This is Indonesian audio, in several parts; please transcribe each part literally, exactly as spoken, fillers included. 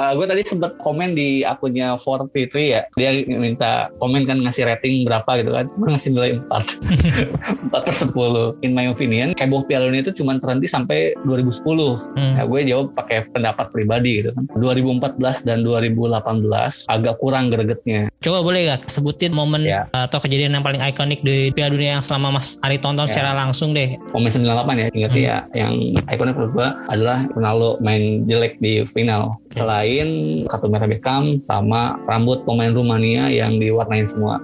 Uh, gue tadi sempat komen di akunnya empat puluh itu ya. Dia minta komen kan, ngasih rating berapa gitu kan. Gue ngasih nilai empat. empat per sepuluh. In my opinion, heboh Piala Dunia itu cuma terhenti sampai dua ribu sepuluh. Hmm. Nah, gue jawab pakai pendapat pribadi gitu kan. dua ribu empat belas dan dua ribu delapan belas agak kurang gregetnya. Coba boleh gak sebutin momen ya, atau kejadian yang paling ikonik di Piala Dunia yang selama Mas Ari tonton ya, secara langsung deh? Momen sembilan puluh delapan ya, ingat hmm. ya. Yang ikonik menurut gue adalah Ronaldo main jelek di final. Okay. Selain kartu merah Beckham sama rambut pemain Rumania yang diwarnain semua.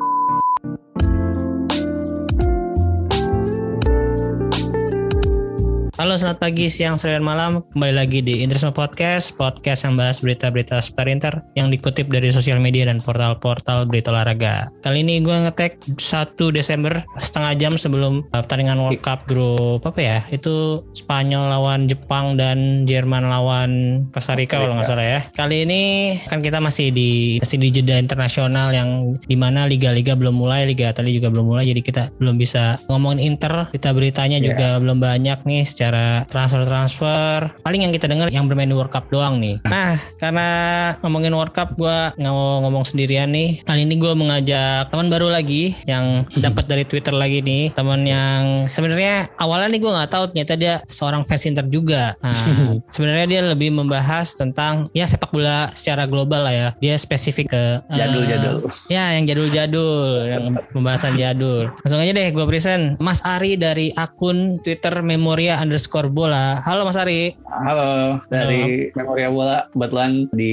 Halo, selamat pagi, siang, sore, dan malam. Kembali lagi di Interisme Podcast, podcast yang bahas berita-berita seputar Inter yang dikutip dari sosial media dan portal-portal berita olahraga. Kali ini gue ngetek satu Desember, setengah jam sebelum pertandingan World Cup grup apa ya? Itu Spanyol lawan Jepang dan Jerman lawan Costa Rica kalau nggak salah ya. Kali ini kan kita masih di masih di jeda internasional yang dimana liga-liga belum mulai, liga Italia juga belum mulai, jadi kita belum bisa ngomongin Inter. Berita beritanya juga yeah. belum banyak nih. Cara transfer-transfer paling yang kita dengar yang bermain di World Cup doang nih. Nah, karena ngomongin World Cup, gue nggak mau ngomong sendirian nih. Kali ini gue mengajak teman baru lagi yang dapat dari Twitter lagi nih, teman yang sebenarnya awalnya nih gue nggak tahu ternyata dia seorang fans Inter juga. Nah, sebenarnya dia lebih membahas tentang ya sepak bola secara global lah ya. Dia spesifik ke jadul-jadul. Uh, ya, yang jadul-jadul, yang pembahasan jadul. Langsung aja deh gue present Mas Ari dari akun Twitter Memoria Underscore Bola. Halo Mas Ari. Halo, dari Halo. Memoria Bola. Kebetulan di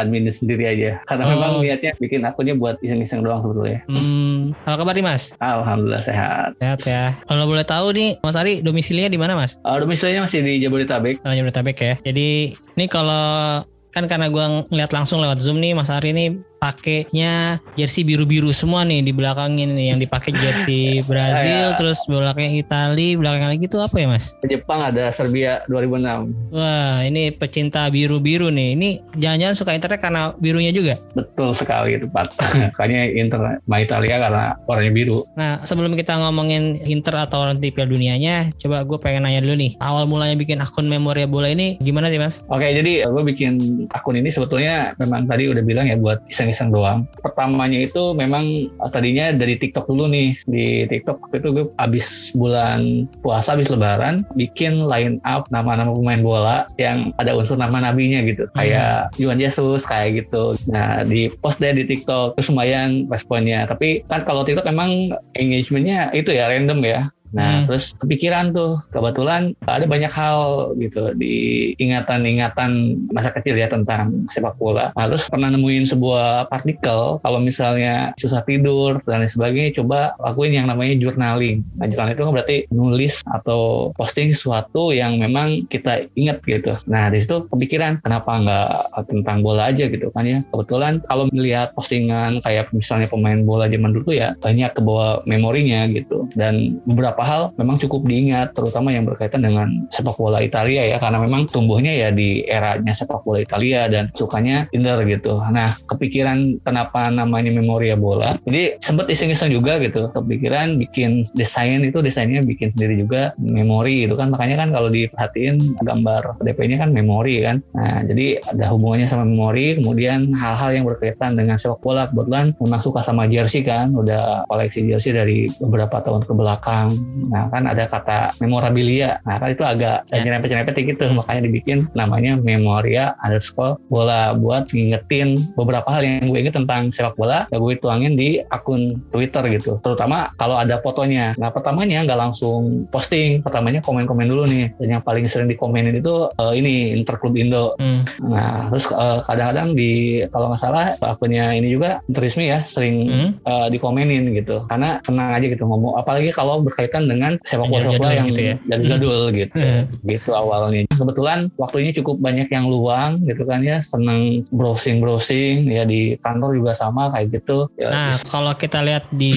adminnya sendiri aja, karena oh. memang niatnya bikin akunnya buat iseng-iseng doang sebetulnya. Hmm, apa kabar nih Mas? Alhamdulillah sehat. Sehat ya. Kalau boleh tahu nih Mas Ari, domisilinya di mana Mas? Uh, domisilinya masih di Jabodetabek. Oh, Jabodetabek ya. Jadi ini kalau kan karena gue ngeliat langsung lewat Zoom nih, Mas Ari nih pakainya jersey biru-biru semua nih di belakangin nih, yang dipakai jersey Brazil, terus belakangnya Italia, belakang lagi itu apa ya Mas? Jepang ada Serbia dua ribu enam. Wah, ini pecinta biru-biru nih. Ini jangan-jangan suka Internya karena birunya juga? Betul sekali, tepat. Makanya Inter sama Italia karena warnanya biru. Nah, sebelum kita ngomongin Inter atau nanti Piala Dunianya, coba gue pengen nanya dulu nih, awal mulanya bikin akun Memoria Bola ini gimana sih Mas? Oke, jadi gue bikin akun ini sebetulnya memang tadi udah bilang ya, buat iseng iseng doang. Pertamanya itu memang tadinya dari TikTok dulu nih. Di TikTok itu gue abis bulan puasa, abis lebaran, bikin line up nama-nama pemain bola yang ada unsur nama nabinya gitu. Hmm. Kayak Juan Jesus, kayak gitu. Nah, di post deh di TikTok. Terus lumayan responnya. Tapi kan kalau TikTok emang engagementnya itu ya random ya. Nah, hmm. terus kepikiran tuh, kebetulan ada banyak hal gitu di ingatan-ingatan masa kecil ya tentang sepak bola. Nah, terus pernah nemuin sebuah artikel, kalau misalnya susah tidur dan lain sebagainya, coba lakuin yang namanya journaling. Nah, journaling itu kan berarti nulis atau posting sesuatu yang memang kita ingat gitu. Nah, dari situ kepikiran, kenapa nggak tentang bola aja gitu kan ya. Kebetulan kalau melihat postingan kayak misalnya pemain bola zaman dulu ya, banyak kebawa memorinya gitu. Dan beberapa hal memang cukup diingat, terutama yang berkaitan dengan sepak bola Italia ya, karena memang tumbuhnya ya di eranya sepak bola Italia dan sukanya Inter gitu. Nah, kepikiran kenapa namanya Memoria Bola, jadi sempet iseng-iseng juga gitu, kepikiran bikin desain itu, desainnya bikin sendiri juga, memori itu kan, makanya kan kalau diperhatiin gambar D P-nya kan memori kan. Nah, jadi ada hubungannya sama memori, kemudian hal-hal yang berkaitan dengan sepak bola. Kebetulan memang suka sama jersey kan, udah koleksi jersey dari beberapa tahun kebelakang. Nah kan ada kata memorabilia, nah kan itu agak ya. nyerempet-nyerempet gitu, makanya dibikin namanya Memoria underscore bola buat ngingetin beberapa hal yang gue inget tentang sepak bola ya, gue tuangin di akun Twitter gitu, terutama kalau ada fotonya. Nah pertamanya nggak langsung posting, pertamanya komen-komen dulu nih, dan yang paling sering dikomenin itu uh, ini Interclub Indo. hmm. Nah terus uh, kadang-kadang di, kalau nggak salah akunnya ini juga Interisme ya, sering hmm. uh, dikomenin gitu, karena senang aja gitu ngomong, apalagi kalau berkaitan dengan sepak bola yang jadul-jadul gitu, ya. gitu. gitu awalnya. Kebetulan waktunya cukup banyak yang luang gitu kan ya, seneng browsing-browsing ya, di kantor juga sama kayak gitu. Ya, nah terus, kalau kita lihat di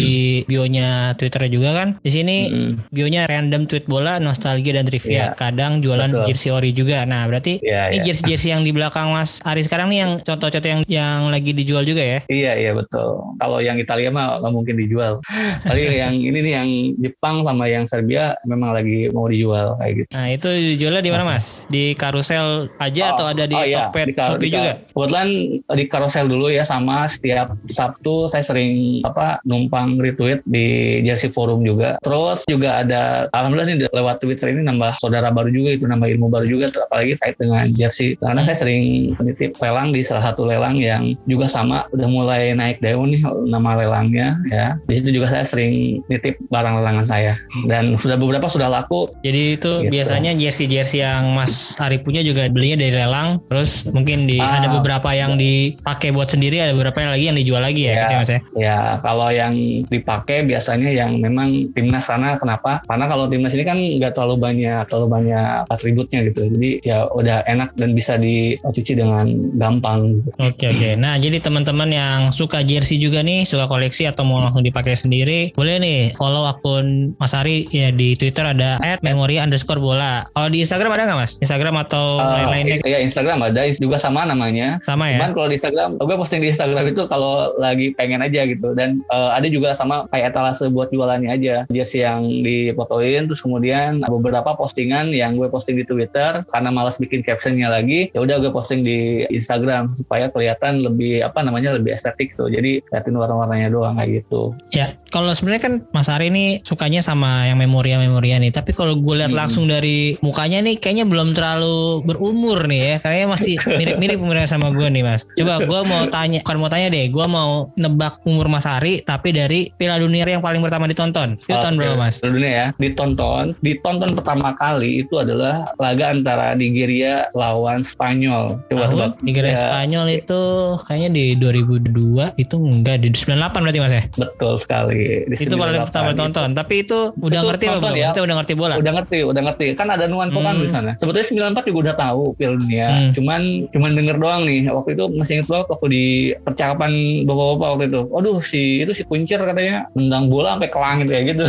bionya Twitter juga kan, di sini mm. bionya random tweet bola, nostalgia dan trivia, yeah. kadang jualan Betul. jersey ori juga. Nah berarti yeah, ini yeah. jersey-jersey yang di belakang Mas Ari sekarang nih, yang contoh-contoh yang yang lagi dijual juga ya? Iya iya betul. Kalau yang Italia mah nggak mungkin dijual. Tapi yang ini nih, yang Jepang sama yang Serbia memang lagi mau dijual kayak gitu. Nah itu dijualnya di mana Mas? Di Carousel aja oh, atau ada di oh, iya. Tokped, di Shopee di, juga? Kebetulan di Carousel dulu ya, sama setiap Sabtu saya sering apa numpang retweet di Jersey Forum juga. Terus juga ada, alhamdulillah nih lewat Twitter ini nambah saudara baru juga, itu nambah ilmu baru juga, apalagi kait dengan jersey. Karena hmm. saya sering menitip lelang di salah satu lelang yang juga sama udah mulai naik daun nih nama lelangnya ya. Di situ juga saya sering nitip barang lelangan saya, dan sudah beberapa sudah laku. Jadi itu gitu. Biasanya jersey-jersey yang Mas Ari punya juga belinya dari lelang, terus mungkin di ah, ada beberapa yang dipakai buat sendiri, ada beberapa yang lagi yang dijual lagi ya, ya gitu Mas ya. Ya, kalau yang dipakai biasanya yang memang timnas sana, kenapa? Karena kalau timnas ini kan enggak terlalu banyak terlalu banyak atributnya gitu. Jadi ya udah enak dan bisa dicuci dengan gampang. Oke oke. Nah, jadi teman-teman yang suka jersey juga nih, suka koleksi atau mau langsung dipakai sendiri, boleh nih follow akun Mas Ari ya, di Twitter ada et memoria underscore bola. Kalau di Instagram ada nggak Mas? Instagram atau uh, lain-lainnya? Iya Instagram ada juga, sama namanya. Sama ya. Cuman kalau di Instagram, gue posting di Instagram itu kalau lagi pengen aja gitu, dan uh, ada juga sama kayak etalase buat jualannya aja, jersey yang dipotoin, terus kemudian beberapa postingan yang gue posting di Twitter karena malas bikin captionnya lagi, ya udah gue posting di Instagram supaya kelihatan lebih apa namanya lebih estetik tuh. Jadi liatin warna-warnanya doang kayak gitu. Ya, kalau sebenarnya kan Mas Ari ini sukanya sama yang memoria-memoria nih, tapi kalau gue lihat hmm. langsung dari mukanya nih kayaknya belum terlalu berumur nih ya, kayaknya masih mirip-mirip umurnya sama gue nih Mas. Coba gue mau tanya, bukan mau tanya deh, gue mau nebak umur Mas Ari tapi dari Piala Dunia yang paling pertama ditonton. Itu tahun berapa Mas? Piala Dunia ya, ditonton, ditonton pertama kali itu adalah laga antara Nigeria lawan Spanyol. Coba tebak. Nigeria ya, Spanyol itu kayaknya di dua ribu dua, itu enggak, di sembilan puluh delapan berarti Mas ya? Betul sekali. Di itu paling pertama ditonton, tapi itu udah itu ngerti loh, ya. Kita udah ngerti bola. Udah ngerti, udah ngerti. Kan ada nuansa hmm. kan di sana. Sebetulnya sembilan puluh empat juga udah tahu Piala Dunia. Hmm. Cuman cuman denger doang nih. Waktu itu masih ingat banget waktu di percakapan bapak-bapak waktu itu. Aduh, si itu si Kuncir katanya nendang bola sampai ke langit kayak gitu.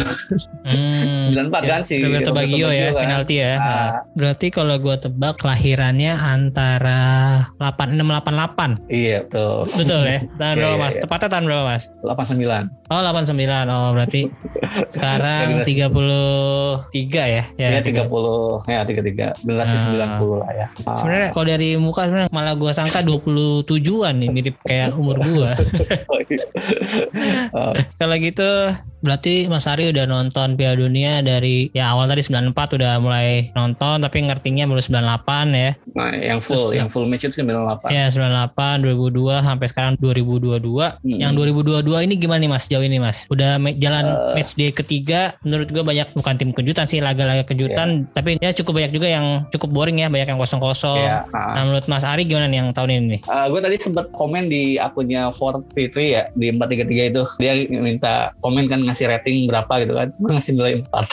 Hmm. sembilan puluh empat ya, kan sih. Roberto Baggio ya, kan. Penalti ya. Nah. Berarti kalau gua tebak kelahirannya antara delapan puluh enam delapan puluh delapan. Iya, betul. Betul ya. Tahun berapa iya, Mas? Iya. Tepatnya tahun berapa Mas? delapan puluh sembilan. Oh, delapan puluh sembilan. Oh, berarti sekarang tiga puluh tiga ya. Ya, ya tiga puluh. Ya, tiga puluh tiga. Nah. sembilan puluh lah ya. Ah. Sebenarnya kalau dari muka sebenarnya malah gua sangka dua puluh tujuan nih, mirip kayak umur gua. Oh. Kalau gitu berarti Mas Ari udah nonton Piala Dunia dari ya awal tadi sembilan puluh empat udah mulai nonton, tapi ngertinya baru sembilan puluh delapan ya. Nah, yang full, terus, yang full match itu sembilan puluh delapan. Ya, sembilan puluh delapan, dua ribu dua sampai sekarang dua ribu dua puluh dua. Hmm. Yang dua ribu dua puluh dua ini gimana nih Mas, jauh ini Mas? Udah me- jalan uh, match day ketiga, menurut gua banyak bukan tim kejutan sih, laga-laga kejutan, yeah. tapi ya cukup banyak juga yang cukup boring ya, banyak yang kosong-kosong. Yeah. Nah, menurut Mas Ari gimana nih yang tahun ini nih? Uh, gua tadi sempat komen di akunnya empat tiga tiga ya, di empat tiga tiga itu. Dia minta komen kan, ngasih rating berapa gitu kan, ngasih nilai empat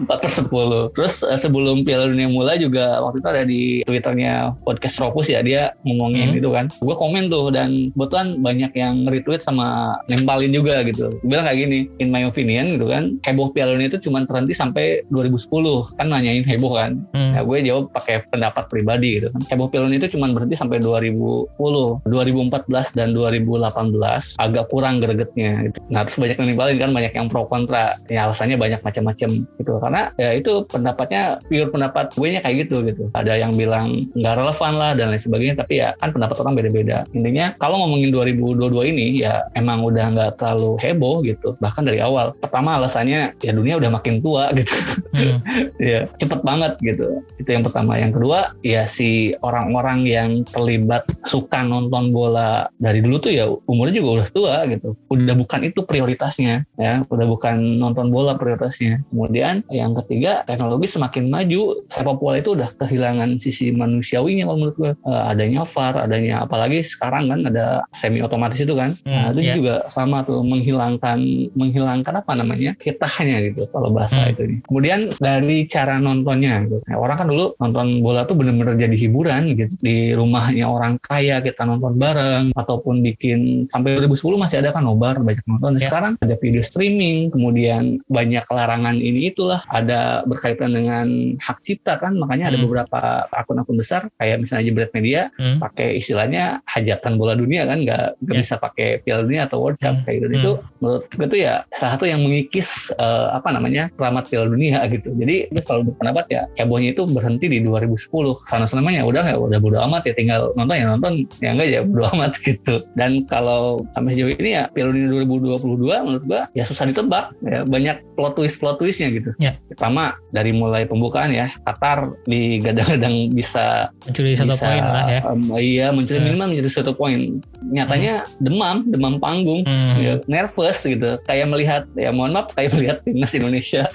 empat per sepuluh. Terus sebelum Piala Dunia mulai juga waktu itu ada di Twitternya Podcast Ropus ya, dia ngomongin hmm. gitu kan, gue komen tuh, dan kebetulan banyak yang retweet sama nempalin juga gitu, bilang kayak gini, in my opinion gitu kan, heboh Piala Dunia itu cuma terhenti sampai dua ribu sepuluh kan, nanyain heboh kan. hmm. Nah gue jawab pakai pendapat pribadi gitu kan, heboh Piala Dunia itu cuma berhenti sampai dua ribu sepuluh, dua ribu empat belas dan dua ribu delapan belas agak kurang gregetnya gitu. Nah terus banyak yang nimpalin kemarin kan banyak yang pro kontra, ya alasannya banyak macam-macam gitu, karena ya itu pendapatnya pure pendapat gue nya kayak gitu gitu. Ada yang bilang nggak relevan lah dan lain sebagainya, tapi ya kan pendapat orang beda-beda. Intinya kalau ngomongin dua ribu dua puluh dua ini ya emang udah nggak terlalu heboh gitu, bahkan dari awal. Pertama alasannya ya dunia udah makin tua gitu, hmm. ya cepet banget gitu. Itu yang pertama. Yang kedua ya si orang-orang yang terlibat suka nonton bola dari dulu tuh ya umurnya juga udah tua gitu, udah bukan itu prioritasnya ya, udah bukan nonton bola prioritasnya. Kemudian yang ketiga, teknologi semakin maju, sepak bola itu udah kehilangan sisi manusiawinya kalau menurut gue. Uh, adanya V A R, adanya apalagi sekarang kan ada semi otomatis itu kan, hmm, nah itu yeah. juga sama tuh, menghilangkan menghilangkan apa namanya kitahnya gitu kalau bahasa hmm. itu. Kemudian dari cara nontonnya gitu. Nah, orang kan dulu nonton bola tuh benar-benar jadi hiburan gitu, di rumahnya orang kaya kita nonton bareng ataupun bikin, sampai dua ribu sepuluh masih ada kan nobar banyak nonton. Yeah. Sekarang ada video streaming, kemudian banyak larangan ini itulah, ada berkaitan dengan hak cipta kan, makanya hmm. ada beberapa akun-akun besar kayak misalnya Jebret Media hmm. pakai istilahnya hajatan bola dunia kan, nggak nggak yeah. bisa pakai Piala Dunia atau World Cup hmm. kayak gitu. Hmm. Itu menurut gue tuh ya salah satu yang mengikis uh, apa namanya selamat Piala Dunia gitu. Jadi gue selalu berpendapat ya hebohnya itu berhenti di dua ribu sepuluh karena selamanya udah ya udah bodo amat ya, tinggal nonton ya nonton, ya enggak ya bodo amat gitu. Dan kalau sampai sejauh ini ya Piala Dunia dua ribu dua puluh dua menurut gue ya susah ditebak ya, banyak plot twist plot twistnya gitu. Yeah. Pertama dari mulai pembukaan ya, Qatar digadang-gadang bisa mencuri satu poin lah ya. Um, iya mencuri yeah. minimal menjadi satu poin. Nyatanya hmm. demam demam panggung, hmm. ya, nervous gitu. Kayak melihat ya mohon maaf kayak melihat timnas Indonesia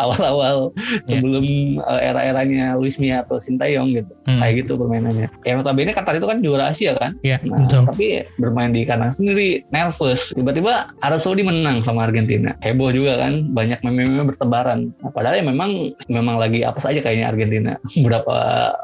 awal-awal yeah. sebelum uh, era-eranya Luis Mia atau Sintayong gitu, hmm. kayak gitu permainannya. Yang notabene Qatar itu kan juara Asia kan, yeah, nah, betul. Tapi bermain di kandang sendiri nervous. Tiba-tiba Arab Saudi menang sama Argentina, heboh juga kan, banyak meme-meme bertebaran. Nah, padahal ya memang memang lagi apa saja kayaknya Argentina beberapa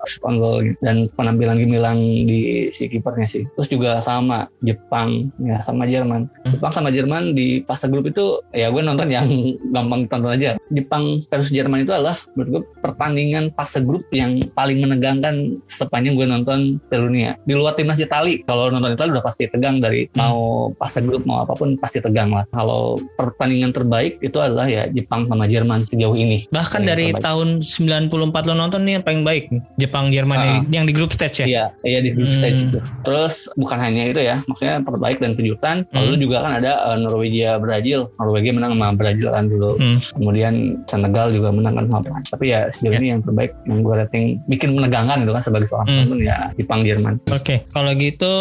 skandal dan penampilan gemilang di si kipernya sih. Terus juga sama Jepang ya, sama Jerman. Jepang sama Jerman di fase grup itu ya gue nonton yang gampang ditonton aja. Jepang versus Jerman itu adalah menurut gue pertandingan fase grup yang paling menegangkan sepanjang gue nonton Piala Dunia. Di luar timnas Italia, kalau nonton Italia udah pasti tegang dari mau fase grup mau apapun pasti tegang lah. Kalau pertandingan terbaik itu adalah ya Jepang sama Jerman sejauh ini. Bahkan dari terbaik. Tahun sembilan puluh empat lo nonton nih yang paling baik Jepang Jerman uh, yang di grup stage ya. Iya, iya di grup hmm. stage itu. Terus bukan hanya itu ya, maksudnya terbaik dan kejutan. Hmm. Lalu juga kan ada uh, Norwegia Brazil. Norwegia menang sama Brazil kan dulu. Hmm. Kemudian Senegal juga menang kan sama Brazil. Tapi ya sejauh yeah. ini yang terbaik yang gue rating bikin menegangkan gitu kan sebagai seorang hmm. penonton ya Jepang Jerman. Oke, okay. Kalau gitu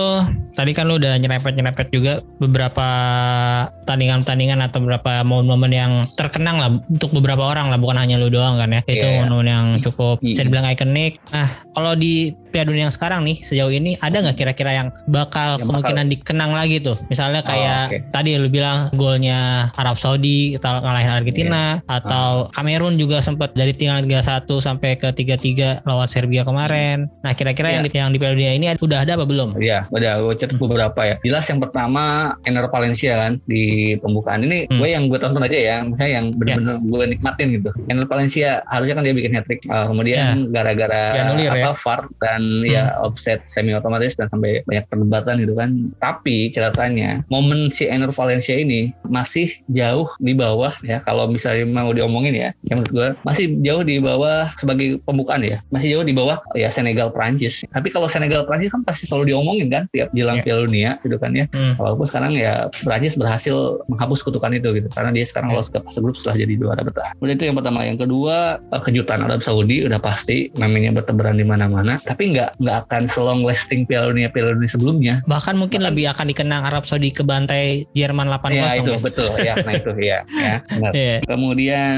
tadi kan lo udah nyerempet-nyerempet juga beberapa tandingan-tandingan atau beberapa momen-momen yang terkenang lah untuk beberapa orang lah, bukan hanya lo doang kan ya. Itu yeah. momen yang cukup bisa dibilang ikonik. Nah, kalau di Piala Dunia yang sekarang nih sejauh ini ada nggak kira-kira yang bakal yang kemungkinan bakal dikenang lagi tuh, misalnya kayak oh, okay. tadi lu bilang golnya Arab Saudi atau ngalahin Argentina yeah. atau Kamerun juga sempat dari tinggal tiga satu sampai ke tiga tiga lawan Serbia kemarin. Nah kira-kira yeah. yang di yang di Piala Dunia ini udah ada apa belum? Iya yeah, udah gue catat beberapa ya. Jelas yang pertama Enner Valencia kan di pembukaan ini hmm. gue yang gue tonton aja ya, misalnya yang benar-benar yeah. gue nikmatin gitu. Enner Valencia harusnya kan dia bikin hat-trick, uh, kemudian yeah. gara-gara apa ya? V A R dan Hmm. ya offset semi otomatis dan sampai banyak perdebatan gitu kan. Tapi ceritanya momen si Enner Valencia ini masih jauh di bawah ya, kalau misalnya mau diomongin ya, ya menurut gue masih jauh di bawah sebagai pembukaan ya, masih jauh di bawah ya Senegal Prancis. Tapi kalau Senegal Prancis kan pasti selalu diomongin kan tiap jelang yeah. Piala Dunia gitu kan ya. Hmm. Walaupun sekarang ya Prancis berhasil menghapus kutukan itu gitu, karena dia sekarang lolos yeah. ke fase grup setelah jadi juara bertahan. Udah itu yang pertama. Yang kedua kejutan Arab Saudi udah pasti, namanya bertebaran di mana-mana. Tapi nggak nggak akan selong lasting Piala Dunia Piala Dunia sebelumnya. Bahkan mungkin bahkan, lebih akan dikenang Arab Saudi ke bantai Jerman delapan nol. Ya itu ya. Betul ya, nah itu ya. ya benar. Yeah. Kemudian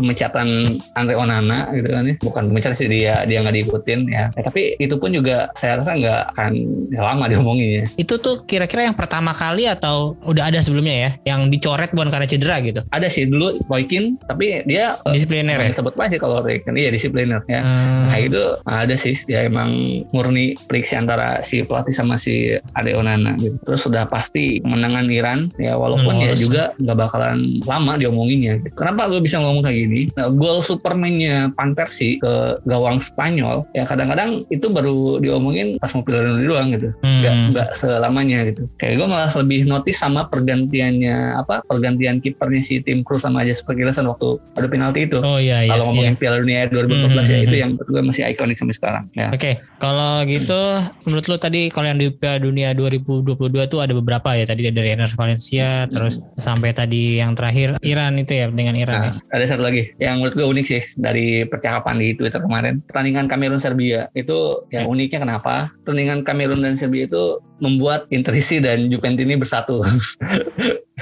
pemecatan André Onana gitu kan ya. Bukan pemecatan sih, dia dia nggak diikutin ya. Nah, tapi itu pun juga saya rasa nggak akan lama diomonginnya. Itu tuh kira-kira yang pertama kali atau udah ada sebelumnya ya? Yang dicoret bukan karena cedera gitu? Ada sih dulu Boykin, tapi dia disipliner uh, ya? Sebut aja kalau Boykin, iya disipliner ya. Hmm. Nah itu ada sih, dia emang murni periksi antara si pelatih sama si André Onana gitu. Terus sudah pasti kemenangan Iran ya, walaupun hmm, ya juga gak bakalan lama diomonginnya gitu. Kenapa lu bisa ngomong kayak gini? Nah, gol Superman-nya Van Persie ke gawang Spanyol ya kadang-kadang itu baru diomongin pas mau pilihan doang gitu, hmm. gak, gak selamanya gitu. Kayak gue malah lebih notice sama pergantiannya apa pergantian kipernya si Tim Krul sama Jasper Gilson waktu adu penalti itu. Oh iya, iya, kalau ngomongin iya. Piala Dunia dua ribu empat belas hmm, ya hmm, itu hmm. yang menurut gue masih ikonik sampai sekarang ya. Oke, okay. Kalau gitu hmm. menurut lo tadi kalau yang di Piala Dunia dua ribu dua puluh dua itu ada beberapa ya, tadi dari Enner Valencia hmm. terus sampai tadi yang terakhir Iran itu ya, dengan Iran nah, ya. Ada satu lagi yang menurut gue unik sih dari percakapan di Twitter kemarin, pertandingan Kamerun Serbia itu yang hmm. uniknya kenapa pertandingan Kamerun dan Serbia itu membuat Interisti dan Juventini bersatu.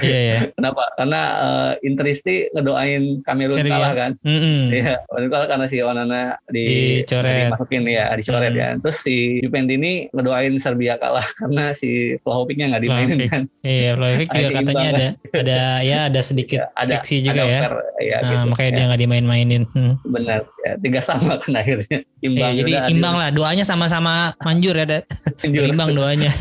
Iya, iya. Kenapa? Karena uh, Interisti ngedoain Kamerun Serbia kalah kan. Iya, Kamerun kalah karena si Onana di, dicoret, dimasukin ya, dicoret mm-hmm. ya. Terus si Juventini ngedoain Serbia kalah karena si Vlahovic-nya nggak dimainin Vlahovic. Kan. Iya, Vlahovic juga katanya ada, ada ya ada sedikit ada, fiksi ada juga ada ya. Over, ya nah, gitu, makanya ya. Dia nggak dimain-mainin. Hmm. Benar. Ya, tiga sama kan akhirnya. Imbang. Eh, jadi imbang adil. Lah, doanya sama-sama manjur ya, Dad. Imbang doanya.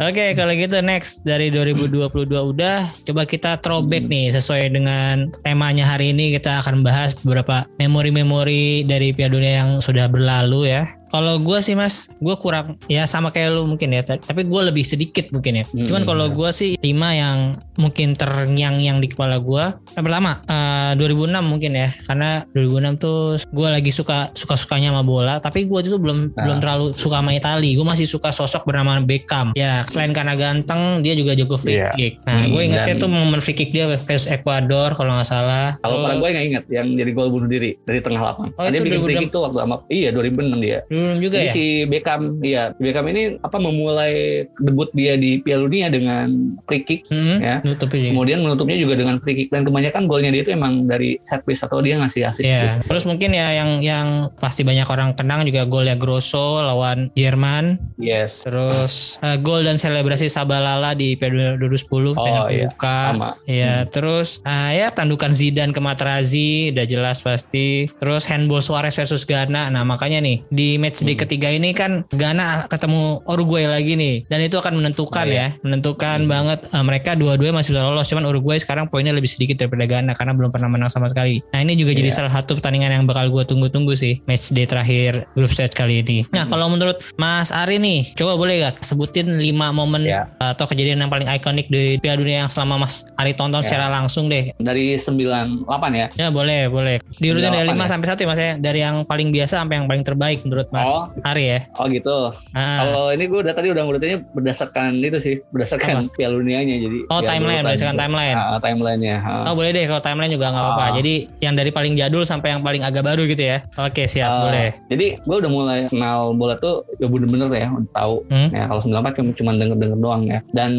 Oke, okay, kalau gitu next dari dua ribu dua puluh dua hmm. udah, coba kita throwback hmm. nih sesuai dengan temanya hari ini kita akan bahas beberapa memori-memori dari Piala Dunia yang sudah berlalu ya. Kalau gue sih mas, gue kurang ya sama kayak lu mungkin ya, tapi gue lebih sedikit mungkin ya. Hmm. Cuman kalau gue sih lima yang mungkin terngiang-ngiang di kepala gue. Yang pertama uh, dua ribu enam mungkin ya, karena dua ribu enam tuh gue lagi suka suka sukanya sama bola, tapi gue tuh belum nah. belum terlalu suka sama Italia. Gue masih suka sosok bernama Beckham. Ya selain karena ganteng, dia juga jago free yeah. kick. Nah hmm, gue ingetnya tuh momen free kick dia face Ekuador kalau nggak salah. Kalau pada gue nggak inget yang jadi gol bunuh diri dari tengah lapangan. Oh, dia bikin free kick tuh waktu sama iya dua ribu enam dia. Juga jadi ya? Si Beckham, iya Beckham ini apa memulai debut dia di Piala Dunia dengan free kick, hmm, ya. Nutupnya. Kemudian menutupnya juga dengan free kick dan kebanyakan golnya dia itu emang dari set piece atau dia ngasih assist. Yeah. Gitu. Terus mungkin ya yang yang pasti banyak orang kenang juga golnya Grosso lawan Jerman. Yes. Terus uh, gol dan selebrasi Shabalala di Piala dua ribu sepuluh oh, dengan iya. buka. Iya. Hmm. Terus uh, ya tandukan Zidane ke Materazzi udah jelas pasti. Terus handball Suarez versus Ghana. Nah makanya nih di match di ketiga ini kan Ghana ketemu Uruguay lagi nih dan itu akan menentukan oh, iya. ya menentukan hmm. banget uh, mereka dua-duanya masih lolos, cuman Uruguay sekarang poinnya lebih sedikit daripada Ghana karena belum pernah menang sama sekali. Nah ini juga yeah. jadi salah satu pertandingan yang bakal gue tunggu-tunggu sih match day terakhir group stage kali ini. Nah hmm. kalau menurut Mas Ari nih coba boleh gak sebutin lima momen yeah. atau kejadian yang paling ikonik di Piala Dunia yang selama Mas Ari tonton yeah. secara langsung deh. Dari sembilan delapan ya? Ya boleh boleh diurutin dari lima ya? Sampai satu ya Mas ya, dari yang paling biasa sampai yang paling terbaik menurut Mas oh. Ari ya. Oh gitu. Ah. Kalau ini gue udah tadi udah ngurutinnya berdasarkan itu sih, berdasarkan apa? Piala Dunianya jadi. Oh timeline, berdasarkan itu. timeline. Ah, timelinenya. Ah. Oh boleh deh kalau timeline juga nggak apa-apa. Ah. Jadi yang dari paling jadul sampai yang paling agak baru gitu ya. Oke siap ah. boleh. Jadi gue udah mulai kenal bola tuh ya bener-bener ya, udah tahu. Hmm? Ya kalau sembilan empat cuma denger-denger doang ya. Dan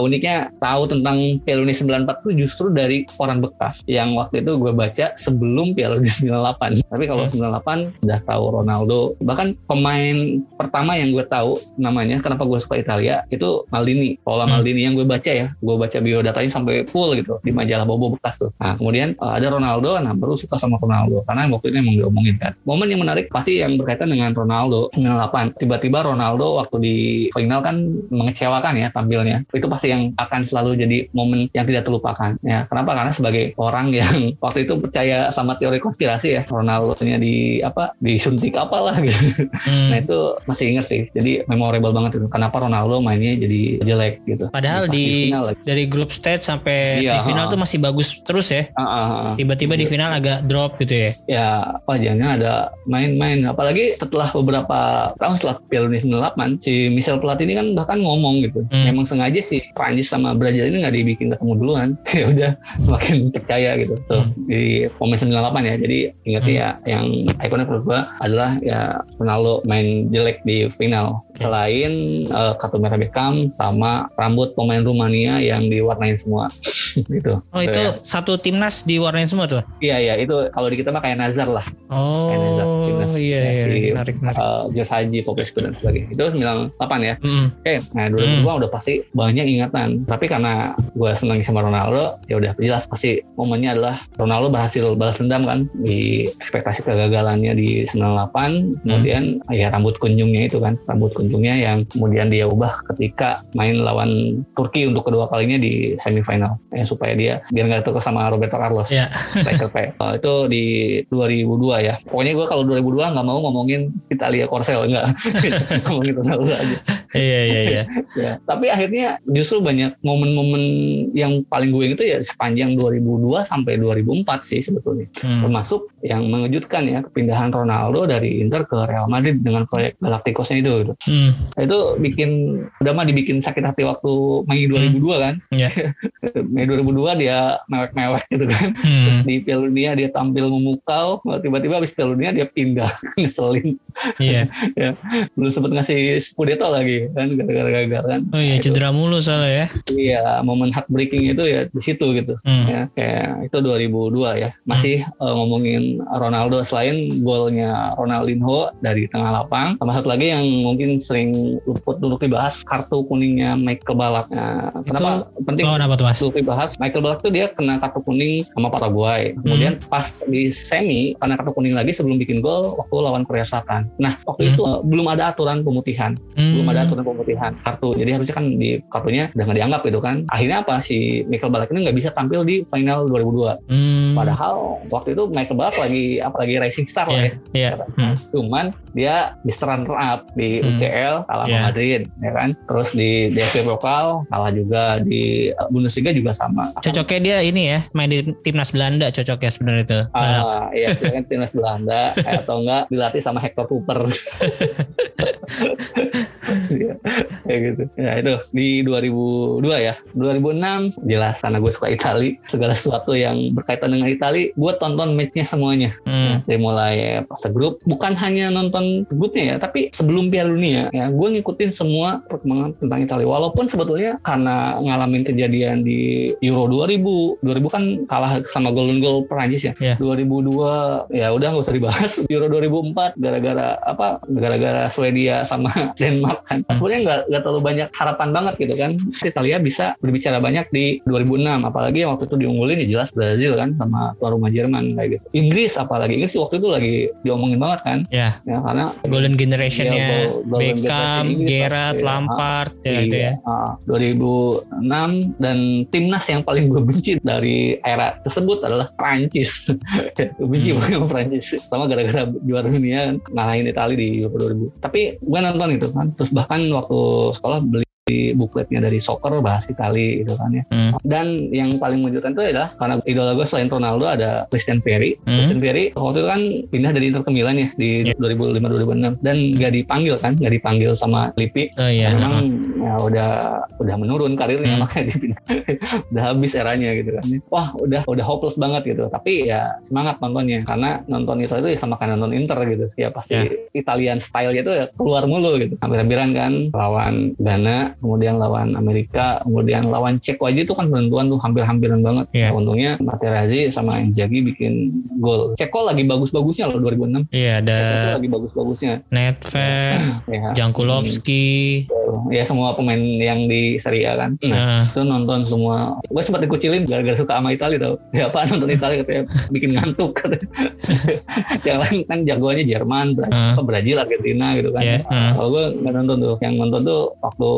uniknya tahu tentang Piala Dunia sembilan empat tuh justru dari koran bekas yang waktu itu gue baca sebelum Piala Dunia sembilan delapan. Tapi kalau hmm. sembilan delapan udah tahu Ronaldo. Bahkan pemain pertama yang gue tahu namanya, kenapa gue suka Italia itu Maldini, Paolo Maldini yang gue baca ya, gue baca biodatanya sampai full gitu di majalah Bobo bekas tuh. Nah kemudian ada Ronaldo, nah baru suka sama Ronaldo karena waktu ini emang diomongin kan. Momen yang menarik pasti yang berkaitan dengan Ronaldo sembilan delapan, tiba-tiba Ronaldo waktu di final kan mengecewakan ya tampilnya, itu pasti yang akan selalu jadi momen yang tidak terlupakan ya. Kenapa? Karena sebagai orang yang waktu itu percaya sama teori konspirasi ya, Ronaldo-nya di apa disuntik apalah gitu. Hmm. Nah itu masih inget sih. Jadi memorable banget itu. Kenapa Ronaldo mainnya jadi jelek gitu. Padahal di, di dari grup stage sampai iya, si final uh, tuh masih bagus terus ya. Uh, uh, uh, Tiba-tiba uh, di final agak drop gitu ya. Ya wajarnya ada main-main. Apalagi setelah beberapa tahun setelah Piala Dunia sembilan delapan si Michel Platini kan bahkan ngomong gitu. Hmm. Emang sengaja sih Prancis sama Brazil ini gak dibikin ketemu duluan. Ya udah makin percaya gitu. Tuh hmm. di pemain sembilan delapan ya. Jadi ingetnya hmm. ya yang ikonik menurut gue adalah ya Ronaldo main jelek di final. Selain uh, kartu merah Beckham sama rambut pemain Rumania yang diwarnain semua. gitu. Oh itu ya. Satu timnas diwarnain semua tuh? Iya iya itu kalau di kita mah kayak Nazar lah. Oh kayak Nazar, timnas, iya iya si, menarik menarik. Uh, Jersaji, Popescu dan sebagainya. Itu sembilan puluh delapan ya. Mm. Oke okay. Nah dua ribu dua mm. udah pasti banyak ingatan. Tapi karena gue seneng sama Ronaldo ya udah jelas pasti momennya adalah Ronaldo berhasil balas dendam kan di ekspektasi kegagalannya di sembilan puluh delapan. Kemudian mm. ya rambut kunjungnya itu kan rambut kunjungnya yang kemudian dia ubah ketika main lawan Turki untuk kedua kalinya di semifinal ya, supaya dia biar nggak terkes sama Roberto Carlos yeah. striker P. Uh, itu di dua ribu dua ya pokoknya gue kalau dua ribu dua nggak mau ngomongin Italia Korsel nggak ngomongin Ronaldo aja iya iya iya tapi akhirnya justru banyak momen-momen yang paling gue itu ya sepanjang dua ribu dua sampai dua ribu empat sih sebetulnya hmm. termasuk yang mengejutkan ya kepindahan Ronaldo dari Inter ke Real Madrid dengan proyek Galacticosnya itu gitu. hmm. Itu bikin udah mah dibikin sakit hati waktu Mei dua ribu dua hmm. kan yeah. Mei dua ribu dua dia mewek-mewek gitu kan hmm. terus di Piala Dunia dia tampil memukau tiba-tiba habis Piala Dunia dia pindah ngeselin yeah. ya. Belum sempat ngasih Scudetto lagi kan gara-gara gagal kan oh iya nah, cedera itu. Mulu soalnya ya iya momen heartbreaking itu ya di situ gitu hmm. ya kayak itu dua ribu dua ya masih hmm. uh, ngomongin Ronaldo selain golnya Ronaldinho dari tengah lapang sama satu lagi yang mungkin sering luput untuk dibahas kartu kuningnya Michael Ballack. Nah, kenapa penting untuk dibahas? Michael Ballack tuh dia kena kartu kuning sama Paraguay. Kemudian hmm. pas di semi karena kartu kuning lagi sebelum bikin gol waktu lawan Korea Selatan. Nah waktu hmm. itu uh, belum ada aturan pemutihan, hmm. belum ada aturan pemutihan kartu. Jadi harusnya kan di kartunya udah nggak dianggap gitu kan. Akhirnya apa si Michael Ballack ini nggak bisa tampil di final dua ribu dua. Hmm. Padahal waktu itu Michael Ballack lagi apalagi rising star yeah. lah ya. Yeah. Hmm. Cuman dia di runner up di hmm. U C L kalah yeah. Madrid, ya kan. Terus di D F B Pokal kalah juga di Bundesliga juga sama. Cocoknya dia ini ya main di timnas Belanda cocoknya sebenarnya itu. Ah iya kan timnas Belanda atau enggak dilatih sama Hector Cooper. ya, ya gitu. Ya itu di dua ribu dua ya. dua ribu enam jelas karena gue suka Itali segala sesuatu yang berkaitan dengan Itali gue tonton matchnya semuanya. Hmm. Dari mulai fase grup bukan hanya nonton grupnya ya tapi sebelum Piala Dunia ya gue ngikutin semua perkembangan tentang Italia walaupun sebetulnya karena ngalamin kejadian di Euro dua ribu dua ribu kan kalah sama golden goal Perancis ya yeah. dua ribu dua ya udah gak usah dibahas Euro dua ribu empat gara-gara apa gara-gara Swedia sama Denmark kan hmm. sebenarnya gak, gak terlalu banyak harapan banget gitu kan Italia bisa berbicara banyak di dua ribu enam apalagi waktu itu diunggulin ya jelas Brazil kan sama tuan rumah Jerman kayak gitu Inggris apalagi Inggris waktu itu lagi diomongin banget kan yeah. ya karena golden generationnya Beckham, Gerrard, Lampard ya, gitu ya. dua ribu enam dan timnas yang paling gue benci dari era tersebut adalah Prancis. Gue benci banget sama Prancis. Pertama gara-gara juara dunia ngalahin Italia di Euro dua ribu. Tapi gue nonton itu kan. Terus bahkan waktu sekolah beli di bukletnya dari soccer bahas Itali gitu kan ya hmm. dan yang paling mengejutkan itu adalah karena idola gue selain Ronaldo ada Christian Vieri hmm. Christian Vieri waktu itu kan pindah dari Inter ke Milan ya di yeah. dua ribu lima dua ribu enam dan hmm. gak dipanggil kan gak dipanggil sama Lippi oh, iya. memang ya, udah udah menurun karirnya hmm. makanya dipindah udah habis eranya gitu kan wah udah udah hopeless banget gitu tapi ya semangat nontonnya karena nonton itu itu ya sama kayak nonton Inter gitu ya pasti yeah. Italian style-nya itu ya keluar mulu gitu hampir-hampiran kan lawan Ghana kemudian lawan Amerika, kemudian lawan Ceko aja itu kan penentuan tuh hampir-hampiran banget. Yeah. Nah, untungnya Materazzi sama Inzaghi bikin gol. Ceko lagi bagus-bagusnya loh dua ribu enam. Iya, yeah, ada Ceko lagi bagus-bagusnya. Nedved, yeah. Jankulovski. Ya semua pemain yang di Serie A kan. Nah, uh. itu nonton semua. Gue sempat dikucilin gara-gara suka sama Italia tau. Ya apa nonton Italia katanya bikin ngantuk katanya. Yang lain kan jagoannya Jerman, Brazil, uh. Brazil Argentina gitu kan. Yeah. Uh. Kalau gue nggak nonton tuh. Yang nonton tuh waktu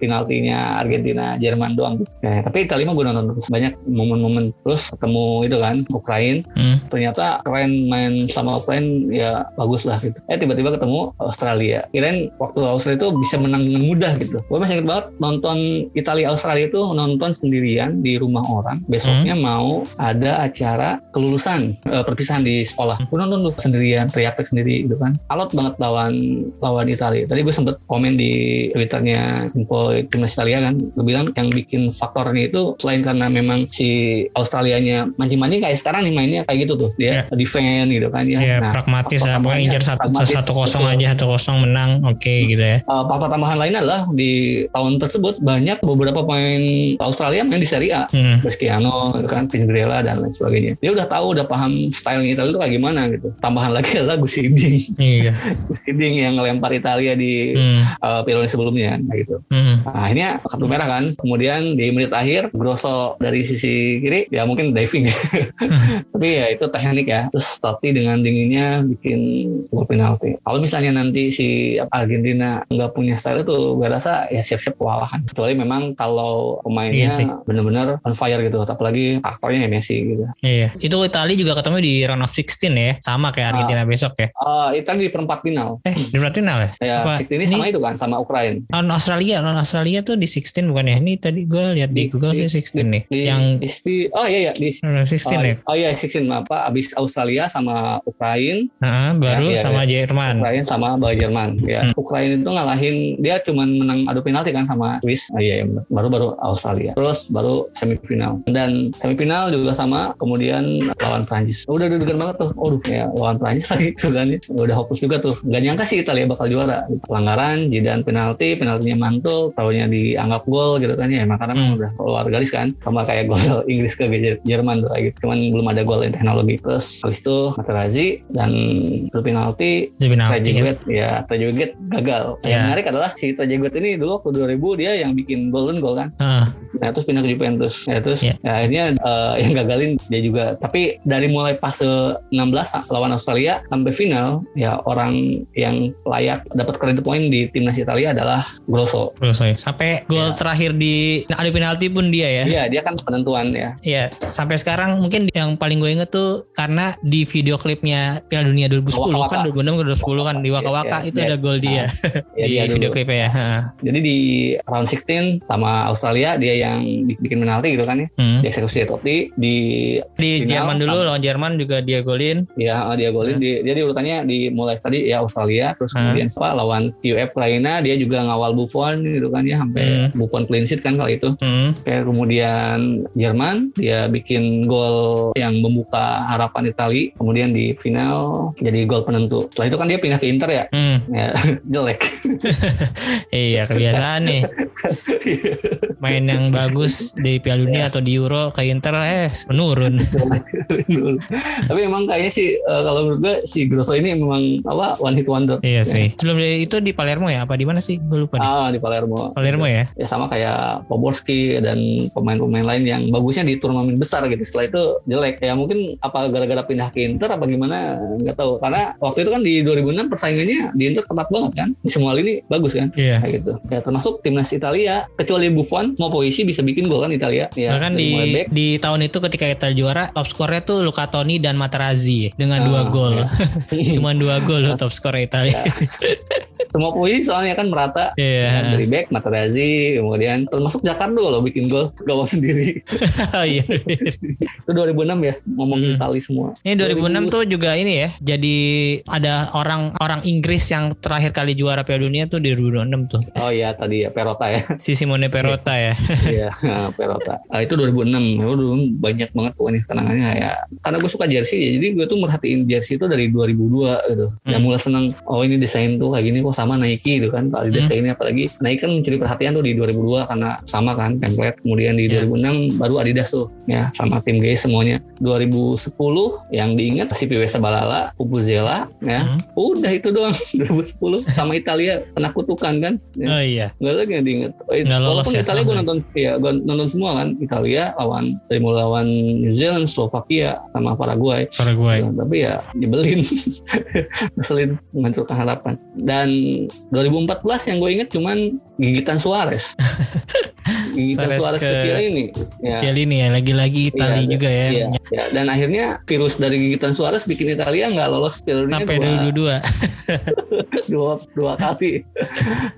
penaltinya Argentina Jerman doang ya, tapi Italia mah gue nonton terus banyak momen-momen terus ketemu itu kan Ukraina hmm. ternyata keren main sama Ukraina ya bagus lah gitu eh tiba-tiba ketemu Australia kirain waktu Australia itu bisa menang dengan mudah gitu gue masih ingat banget nonton Italia Australia itu nonton sendirian di rumah orang besoknya hmm. mau ada acara kelulusan e, perpisahan di sekolah gue nonton tuh sendirian teriak-teriak sendiri gitu kan alot banget lawan lawan Italia tadi gue sempet komen di Twitternya menpol timnas Italia kan, gue bilang yang bikin faktornya itu selain karena memang si Australianya mancing-mancing kayak sekarang nih mainnya kayak gitu tuh, dia yeah. defend gitu kan ya. Yeah, nah, pragmatis ya, pokoknya incer satu kosong aja, satu kosong menang, oke okay, hmm. gitu ya. Uh, faktor tambahan lain adalah di tahun tersebut banyak beberapa pemain Australia main di Serie A, hmm. Cristiano gitu kan, Pingrela dan lain sebagainya. Dia udah tahu, udah paham style Italia itu kayak gimana gitu. Tambahan lagi adalah Guus Hiddink. Iya. Guus Hiddink yang ngelempar Italia di hmm. uh, Piala Dunia sebelumnya gitu. Hmm. Nah, akhirnya kartu merah kan. Kemudian di menit akhir Grosso dari sisi kiri ya mungkin diving. hmm. Tapi ya itu teknik ya. Terus Totti dengan dinginnya bikin gol penalti. Kalau misalnya nanti si Argentina nggak punya style itu, gue rasa ya siap-siap kewalahan. Kecuali memang kalau pemainnya iya benar-benar on fire gitu, apalagi aktornya Messi gitu. Iya. Itu Italia juga ketemu di round of enam belas ya. Sama kayak Argentina uh, besok ya. Uh, Italia di perempat final. Eh, di perempat final ya? Ya, enam belas ini sama ini, itu kan sama Ukraina. Non Australia, non Australia tuh di enam belas bukan ya? Ini tadi gue lihat di, di Google di, sih enam belas di, nih. Di, yang di, oh iya iya di enam belas oh, ya. Oh iya enam belas maaf Pak, abis Australia sama Ukraina. Heeh, baru ya, sama ya, Jerman. Ukraina sama Jerman ya. Hmm. Ukraina itu ngalahin, dia cuman menang adu penalti kan sama Swiss. Oh, iya, iya baru-baru Australia. Terus baru semifinal. Dan semifinal juga sama, kemudian lawan Prancis. Udah deg-degan banget tuh. Aduh ya, lawan Prancis lagi sebenarnya. Udah hopeless juga tuh. Gak nyangka sih Italia bakal juara. Pelanggaran, jidan penalti, penaltinya mantul, tahunya dianggap gol gitu kan ya. Karena memang udah keluar garis kan, sama kayak gol Inggris ke Jerman tuh gitu. Cuman belum ada gol yang teknologi. Terus habis itu Materazzi dan dulu penalti, Trezeguet ya, Trezeguet gagal. Yeah. Yang menarik adalah si Trezeguet ini dulu waktu dua ribu dia yang bikin golden goal kan. Uh. Nah terus pindah ke Juventus. Ya terus yeah. ya, akhirnya uh, yang gagalin dia juga. Tapi dari mulai fase enam belas lawan Australia sampai final ya, orang yang layak dapat credit point di timnas Italia adalah Grosso. Grosso ya. Sampai gol yeah. terakhir di adu penalti pun dia ya. Iya, yeah, dia kan penentuan ya. Iya, yeah. sampai sekarang mungkin yang paling gue inget tuh karena di video klipnya Piala Dunia dua ribu sepuluh Waka-waka. Kan dua ribu enam ke dua ribu sepuluh kan di Waka-Waka yeah, yeah. itu yeah. ada gol dia nah, yeah, di dia video dulu. Klipnya ya. Jadi di round enam belas sama Australia dia yang bikin penalti gitu kan ya. Hmm. Di eksekusi Totti di di final, Jerman dulu lawan Jerman juga dia golin. Iya, dia golin. Jadi hmm. di, urutannya dimulai tadi ya Australia, terus hmm. kemudian apa lawan U F Ukraina dia juga ngawal Buffon gitu kan ya sampai hmm. Buffon clean sheet kan kali itu. Hmm. Kayak kemudian Jerman dia bikin gol yang membuka harapan Italia, kemudian di final jadi gol penentu. Setelah itu kan dia pindah ke Inter ya. Hmm. Ya jelek. Iya kebiasaan nih. Main yang bagus di Piala Dunia atau di Euro ke Inter eh menurun. Tapi emang kayaknya sih kalau menurut gue si Grosso ini memang apa one hit wonder. Iya sih. Ya. Sebelum itu di Palermo ya apa di mana sih? Gue lupa. Ah di Palermo. Palermo ya. Ya sama kayak Poborski dan pemain-pemain lain yang bagusnya di turnamen besar gitu. Setelah itu jelek. Ya mungkin apa gara-gara pindah ke Inter apa gimana nggak tahu. Karena waktu itu kan di dua ribu enam persaingannya di Inter ketat banget kan. Di semua lini bagus kan. Iya. Kayak gitu. Ya termasuk timnas Italia kecuali Buffon mau posisi bisa bikin gol kan Italia. Ya, bahkan di di tahun itu ketika Italia juara top skornya tuh Luca Toni dan Materazzi dengan dua oh, gol. Ya. Cuman dua gol loh top skor Italia. Ya. Semua posisi soalnya kan merata. Yeah. Dari back Materazzi kemudian termasuk Jakardo loh bikin gol gawang sendiri. Iya. Itu dua ribu enam ya ngomong hmm. Italia semua. Ini dua ribu enam, dua ribu enam tuh juga ini ya. Jadi ada orang orang Inggris yang terakhir kali juara Piala Dunia tuh di dua ribu enam tuh. Oh iya tadi ya Perota ya. Si Simone Perota ya. Iya, Perota. Nah, itu dua ribu enam. Itu dulu banyak banget pokoknya kenangannya ya. Karena gue suka jersey ya. Jadi gue tuh merhatiin jersey itu dari dua ribu dua gitu. Hmm. Ya mulai seneng oh ini desain tuh kayak gini kok sama Nike gitu kan. Kalau Adidas hmm. ini apalagi Nike kan mencuri perhatian tuh di dua ribu dua karena sama kan template. Kemudian di yeah. dua ribu enam baru Adidas tuh ya sama tim G semuanya. dua ribu sepuluh yang diingat si P W S Balala, Pupuzela ya. Hmm. Udah itu doang dua ribu sepuluh sama Italia pernah kutukan kan. Ya. Oh iya. Enggak lagi yang diingat. Walaupun ya, Italia gue nonton ya gue nonton semua kan Italia lawan dari mulai lawan New Zealand, Slovakia sama Paraguay. Paraguay. Ya, tapi ya dibelin. Ngeselin menghancurkan harapan. Dan dua ribu empat belas yang gue inget cuman gigitan Suarez. gigitan Suarez ke, kecil ini ya. Kecil ini ya, lagi-lagi Italia ya, juga ya. Ya, ya. Dan akhirnya virus dari gigitan Suarez bikin Italia nggak lolos Piala Dunia sampai dua ribu dua dua dua kali.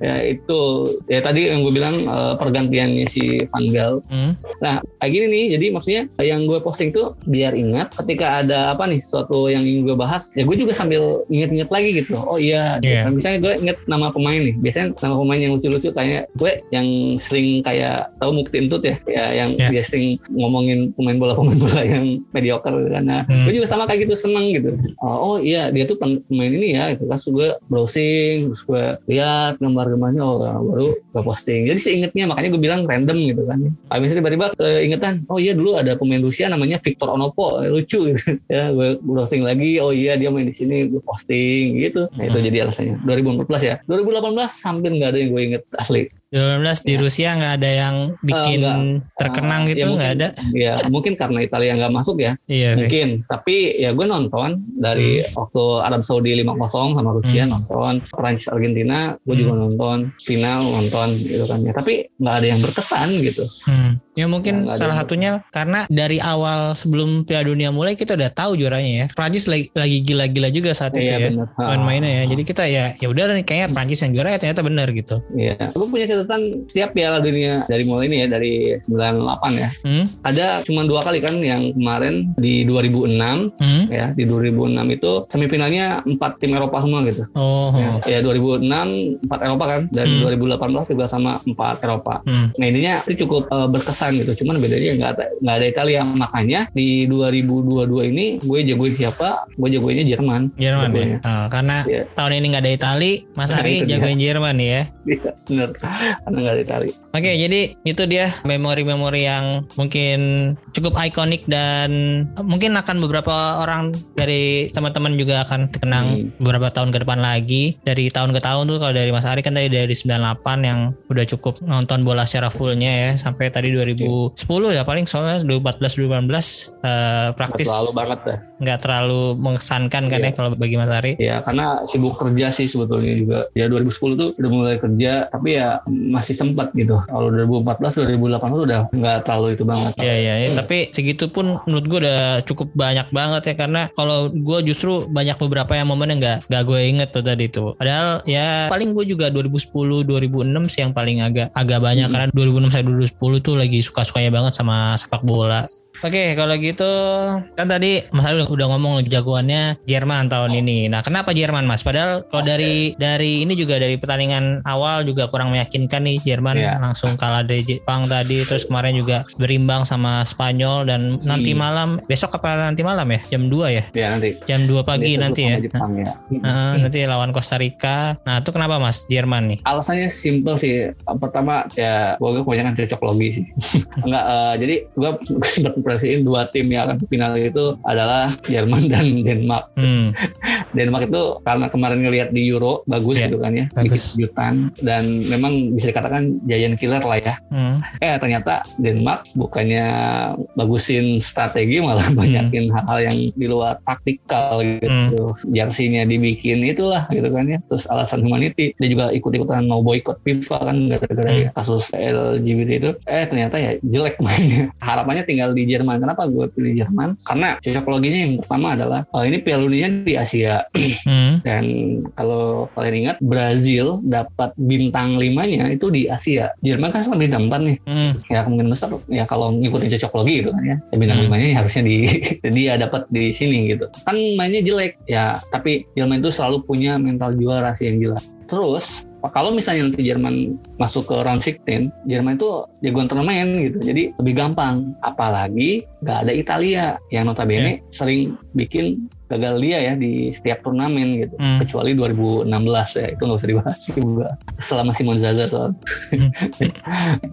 Ya itu ya tadi yang gue bilang uh, pergantiannya si Van Gaal. Hmm. Nah kayak gini nih, jadi maksudnya yang gue posting tuh biar ingat ketika ada apa nih suatu yang ingin gue bahas, ya gue juga sambil inget-inget lagi gitu. Oh iya, yeah. Nah, misalnya gue inget nama pemain nih, biasanya nama pemain yang lucu-lucu tanya gue yang sering kayak tahu Mukti Entut ya, ya yang yeah. dia sering ngomongin pemain bola pemain bola yang mediocre karena hmm. gue juga sama kayak gitu, seneng gitu. Oh, oh iya dia tuh pemain ini ya, terus gue browsing, terus gue lihat gambar-gambarnya, oh baru gue posting. Jadi seingetnya, makanya gue bilang random gitu kan. Habis itu tiba-tiba keingetan, oh iya dulu ada pemain Rusia namanya Victor Onopo, lucu gitu. Ya gue browsing lagi, oh iya dia main di sini, gue posting gitu. Nah itu hmm. jadi alasannya. dua ribu empat belas ya, dua ribu delapan belas hampir nggak ada yang gue inget asli. dua ribu delapan belas di ya. Rusia nggak ada yang bikin uh, terkenang uh, gitu, nggak ya ada. Ya mungkin karena Italia nggak masuk ya, iya, mungkin. Sih. Tapi ya gue nonton dari hmm. waktu Arab Saudi lima nol sama Rusia hmm. nonton, Perancis Argentina gue hmm. juga nonton, final nonton gitu kan ya. Tapi nggak ada yang berkesan gitu. Hmm. Ya mungkin ya, salah satunya berkesan. Karena dari awal sebelum Piala Dunia mulai kita udah tahu juaranya ya. Perancis lagi, lagi gila-gila juga saat itu iya, ya main-mainnya ya. Jadi kita ya ya udah nih kayaknya Perancis yang juara ya, ternyata benar gitu. Iya. Gue punya tentang setiap Piala Dunia dari mulai ini ya, dari sembilan delapan ya hmm? ada cuma dua kali kan, yang kemarin di dua ribu enam hmm? ya, di dua ribu enam itu semifinalnya empat tim Eropa semua gitu. Oh. Ya, ya dua ribu enam empat Eropa kan, dan hmm. dua ribu delapan belas juga sama empat Eropa. Hmm. Nah intinya itu cukup uh, berkesan gitu, cuman bedanya nggak ada nggak ada Italia. Makanya di dua ribu dua puluh dua ini gue jagoin siapa? Gue jagoinnya Jerman. Jerman jagoinnya. Ya, oh, karena ya. tahun ini nggak ada Italia, Mas nah, Ari jagoin dia. Jerman ya. Iya benar. Anda nggak ditarik. Oke, okay, jadi itu dia memori-memori yang mungkin cukup ikonik dan mungkin akan beberapa orang dari teman-teman juga akan terkenang hmm. beberapa tahun ke depan lagi. Dari tahun ke tahun tuh kalau dari Mas Ari kan tadi dari sembilan delapan yang udah cukup nonton bola secara fullnya ya, sampai tadi dua ribu sepuluh yeah. ya paling, soalnya dua ribu empat belas dua ribu lima belas uh, praktis terlalu banget ya. Nggak terlalu mengesankan kan yeah. ya kalau bagi Mas Ari. Iya, yeah, karena sibuk kerja sih sebetulnya juga. Ya dua ribu sepuluh tuh udah mulai kerja, tapi ya masih sempat gitu. Kalau dua ribu empat belas dua ribu delapan belas udah nggak terlalu itu banget. Iya iya, ya. Tapi segitu pun menurut gue udah cukup banyak banget ya, karena kalau gue justru banyak beberapa yang momen yang nggak nggak gue inget tuh tadi tuh. Padahal ya paling gue juga dua ribu sepuluh dua ribu enam sih yang paling agak agak banyak mm-hmm. karena dua ribu enam sampai dua ribu sepuluh tuh lagi suka-sukanya banget sama sepak bola. Oke, kalau gitu kan tadi Mas Ari udah ngomong jagoannya Jerman tahun oh. ini. Nah, kenapa Jerman, Mas? Padahal kalau dari dari ini juga dari pertandingan awal juga kurang meyakinkan nih Jerman yeah. langsung kalah dari Jepang tadi, terus kemarin juga berimbang sama Spanyol dan hmm. nanti malam, besok apa nanti malam ya? jam dua ya? Iya, nanti. jam dua pagi besok nanti ya. Jepang, ya. Uh, nanti lawan Costa Rica. Nah, itu kenapa Mas Jerman nih? Alasannya simpel sih. Pertama ya gua kebanyakan cocok logi sih. Enggak uh, jadi gua dua tim yang akan final itu adalah Jerman dan Denmark. Hmm. Denmark itu karena kemarin ngelihat di Euro bagus yeah, gitu kan ya, bikin kejutan dan memang bisa dikatakan giant killer lah ya. Hmm. Eh ternyata Denmark bukannya bagusin strategi malah hmm. banyakin hal-hal yang di luar taktikal gitu. Hmm. Jersinya dibikin itulah gitu kan ya. Terus alasan humanity, dia juga ikut-ikutan mau boykot FIFA kan gara-gara hmm. kasus L G B T itu. Eh ternyata ya jelek mainnya. Harapannya tinggal di Jerman. Kenapa gue pilih Jerman? Karena cocok loginya yang pertama adalah oh, ini Piala Dunia di Asia hmm. dan kalau kalian ingat Brazil dapat bintang limanya itu di Asia. Jerman kan selalu bintang empat nih hmm. ya kemungkinan besar ya kalau ngikutin cocok logi gitu kan ya, ya bintang hmm. limanya ya harusnya di dia dapat di sini gitu kan, mainnya jelek ya, tapi Jerman itu selalu punya mental juara sih yang gila. Terus kalau misalnya nanti Jerman masuk ke round enam belas, Jerman itu jagoan turnamen gitu, jadi lebih gampang. Apalagi nggak ada Italia yang notabene yeah. sering bikin gagal dia ya di setiap turnamen gitu, hmm. kecuali dua ribu enam belas ya, itu nggak usah dibahas juga selama Simon Zaza soal. Hmm.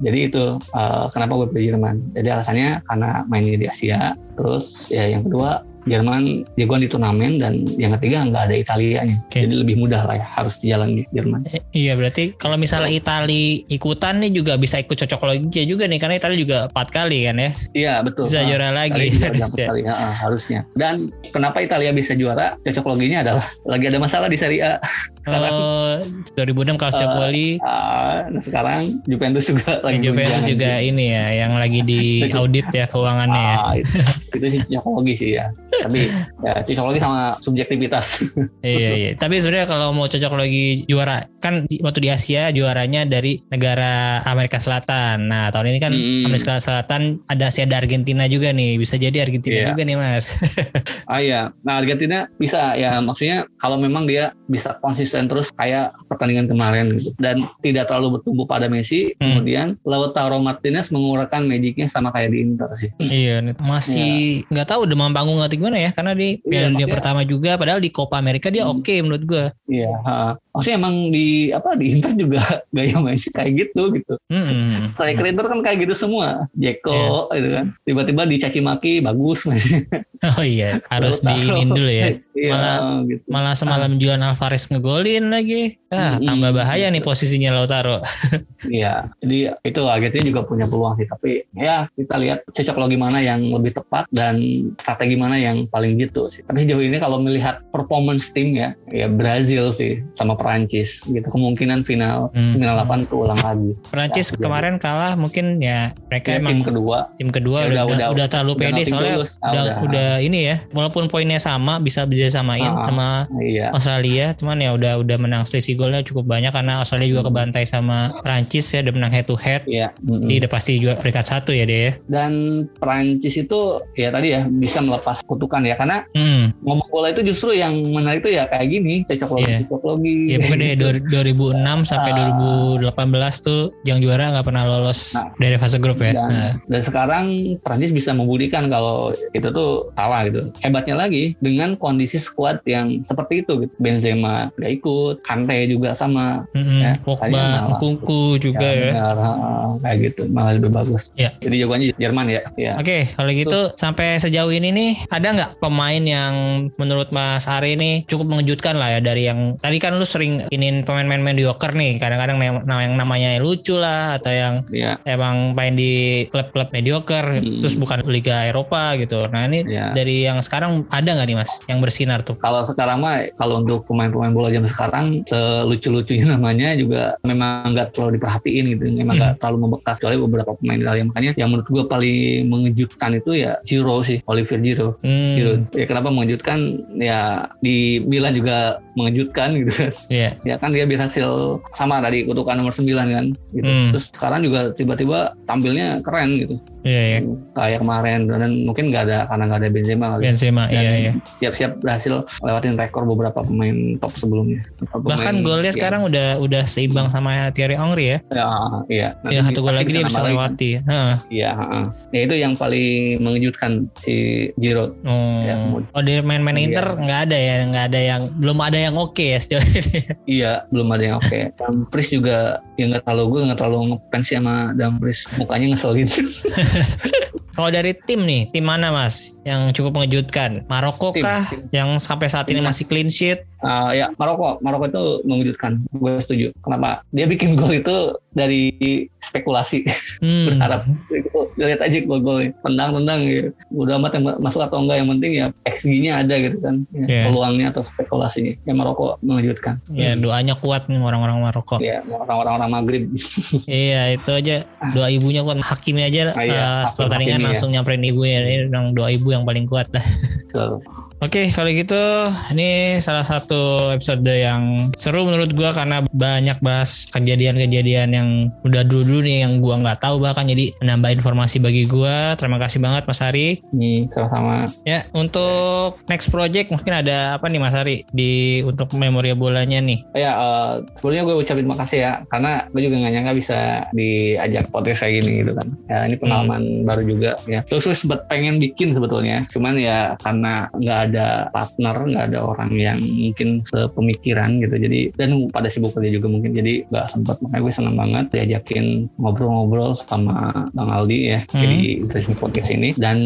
Jadi itu uh, kenapa gue pilih Jerman. Jadi alasannya karena mainnya di Asia. Terus ya yang kedua Jerman jagoan di turnamen, dan yang ketiga nggak ada Italianya. Okay. Jadi lebih mudah lah ya harus jalan di Jerman. E, iya berarti kalau misalnya Italia ikutan nih juga bisa ikut cocok logi juga nih, karena Italia juga empat kali kan ya. Iya betul. Bisa nah, juara lagi. Harusnya. Kali, ha, harusnya. Dan kenapa Italia bisa juara? Cocok loginya adalah lagi ada masalah di Serie A. Oh, dua ribu enam Calcio Poli. Uh, uh, sekarang Juventus juga lagi. Juventus juga gitu. Ini ya yang lagi di audit ya keuangannya ya. Ah, itu, itu sih cocok logi sih ya. Tapi ya, cocok logi sama subjektivitas. Iya iya. Tapi sebenarnya kalau mau cocok logi juara kan waktu di Asia juaranya dari negara Amerika Selatan. Nah tahun ini kan hmm. Amerika Selatan ada Asia ada Argentina juga nih. Bisa jadi Argentina yeah. juga nih Mas. Ah iya. Nah Argentina bisa ya, maksudnya kalau memang dia bisa konsisten terus kayak pertandingan kemarin gitu dan tidak terlalu bertumbuh pada Messi. hmm. Kemudian Lautaro Martinez mengurangkan magicnya sama kayak di Inter sih. Iya masih nggak ya. Tahu demam panggung nggak gimana ya, karena di Piala Dunia pertama juga padahal di Copa America dia hmm. oke okay, menurut gue. Iya maksudnya emang di apa di Inter juga gaya Messi kayak gitu gitu. hmm. Striker Inter kan kayak gitu semua, Dzeko yeah. gitu kan, tiba-tiba dicaci maki bagus Messi. Oh iya harus diinin dulu ya. Iya, malah gitu. Malah semalam ah. Juan Alvarez ngegolin lagi. Ah, mm-hmm. Tambah bahaya nih posisinya Lautaro. Iya, jadi itu Argentina juga punya peluang sih, tapi ya kita lihat cocok logi mana yang lebih tepat dan strategi mana yang paling gitu sih. Tapi sejauh ini kalau melihat performance tim ya, ya Brazil sih sama Perancis gitu, kemungkinan final mm-hmm. sembilan puluh delapan keulang lagi. Perancis ya, kemarin jadi. Kalah mungkin ya mereka ya, emang tim kedua, tim kedua ya, udah, udah, udah udah terlalu pede soalnya tulus, udah, udah, udah ini ya, walaupun poinnya sama bisa disamain ah, sama iya. Australia, cuman ya udah udah menang selisih golnya cukup banyak karena Australia juga kebantai sama Prancis ya, udah menang head to head. Iya. Mm-hmm. Jadi udah pasti juara peringkat satu ya dia. Dan Prancis itu ya tadi ya bisa melepas kutukan ya, karena mm. ngomong bola itu justru yang menarik itu ya kayak gini, cocok logi, yeah. cocok logi. Iya bukan deh dua ribu enam sampai dua ribu delapan belas tuh yang juara nggak pernah lolos nah, dari fase grup ya. Dan, nah. dan sekarang Prancis bisa membuktikan kalau itu tuh salah gitu. Hebatnya lagi dengan kondisi skuad yang seperti itu gitu. Benzema gak ikut, Kante juga sama, mm-hmm. ya. Pogba, Kunku juga ya, benar, ya. Kayak gitu malah lebih bagus ya. Jadi jagoannya Jerman ya, ya. Oke okay, kalau gitu terus, sampai sejauh ini nih ada gak pemain yang menurut Mas Ari nih cukup mengejutkan lah ya, dari yang tadi kan lu sering ingin pemain-pemain mediocre nih, kadang-kadang yang namanya lucu lah atau yang ya. Emang main di klub-klub mediocre hmm. terus bukan Liga Eropa gitu. Nah ini ya. Dari yang sekarang ada gak nih Mas yang bersinar tuh? Kalau sekarang mah kalau untuk pemain-pemain bola jam sekarang selucu-lucunya namanya juga memang gak terlalu diperhatiin gitu, memang hmm. gak terlalu membekas kecuali beberapa pemain Italia. Makanya yang menurut gue paling mengejutkan itu ya Giroud sih, Olivier Giroud. hmm. Giroud ya kenapa mengejutkan ya, di Milan juga mengejutkan gitu. yeah. Ya kan dia berhasil sama tadi kutukan nomor sembilan kan gitu. hmm. Terus sekarang juga tiba-tiba tampilnya keren gitu. Iya, iya. Kayak kemarin dan mungkin nggak ada karena nggak ada Benzema kali. Benzema, dan iya iya. Siap-siap berhasil lewatin rekor beberapa pemain top sebelumnya. Pemain, bahkan golnya ya. Sekarang udah udah seimbang sama Thierry Henry ya. Ya, iya. Ya, satu gol lagi dia bisa lewati. Heeh. Iya, heeh. Ya itu yang paling mengejutkan si Giroud. Oh. Ya, oh, dari main-main iya. Inter nggak ada ya, nggak ada yang belum ada yang oke okay ya sejauh ini. Iya, belum ada yang oke. Okay. Dumfries juga yang nggak terlalu gue nggak terlalu ngefans sama Dumfries, mukanya ngeselin. Kalau dari tim nih, tim mana Mas yang cukup mengejutkan? Marocco kah tim, tim. Yang sampai saat ini masih clean sheet? Uh, ya Marocco, Marocco itu mengejutkan, gue setuju. Kenapa? Dia bikin gol itu dari spekulasi, hmm. berharap itu lihat aja gol-golnya, tendang-tendang gitu. Udah amat yang masuk atau enggak, yang penting ya X G-nya ada gitu kan, ya, yeah. peluangnya atau spekulasinya. Ya Marocco mengejutkan. Ya yeah, hmm. doanya kuat nih orang-orang Marocco. Iya yeah, orang-orang orang Maghrib. Iya yeah, itu aja doa ibunya kuat, Hakimnya aja. Ah, iya, uh, setelah pertandingan langsung ya. Nyamperin ibunya, ini doa ibu yang paling kuat lah. Betul. Oke, kalau gitu ini salah satu episode yang seru menurut gua karena banyak bahas kejadian-kejadian yang udah dulu-dulu nih yang gua nggak tahu bahkan, jadi menambah informasi bagi gua. Terima kasih banget Mas Ari. Iya, sama-sama. Ya, untuk next project mungkin ada apa nih Mas Ari di untuk Memoria Bolanya nih? Ya, uh, sebelumnya gua ucapin makasih ya karena gua juga nggak nyangka bisa diajak podcast kayak gini gitu kan. Ya, ini pengalaman hmm. baru juga ya. Terus sempat pengen bikin sebetulnya, cuman ya karena nggak ada partner, nggak ada orang yang mungkin sepemikiran gitu. Jadi dan pada sibuk kerja juga mungkin, jadi nggak sempat. Makanya gue senang banget diajakin ngobrol-ngobrol sama Bang Aldi ya hmm. jadi Interisme Podcast ini. Dan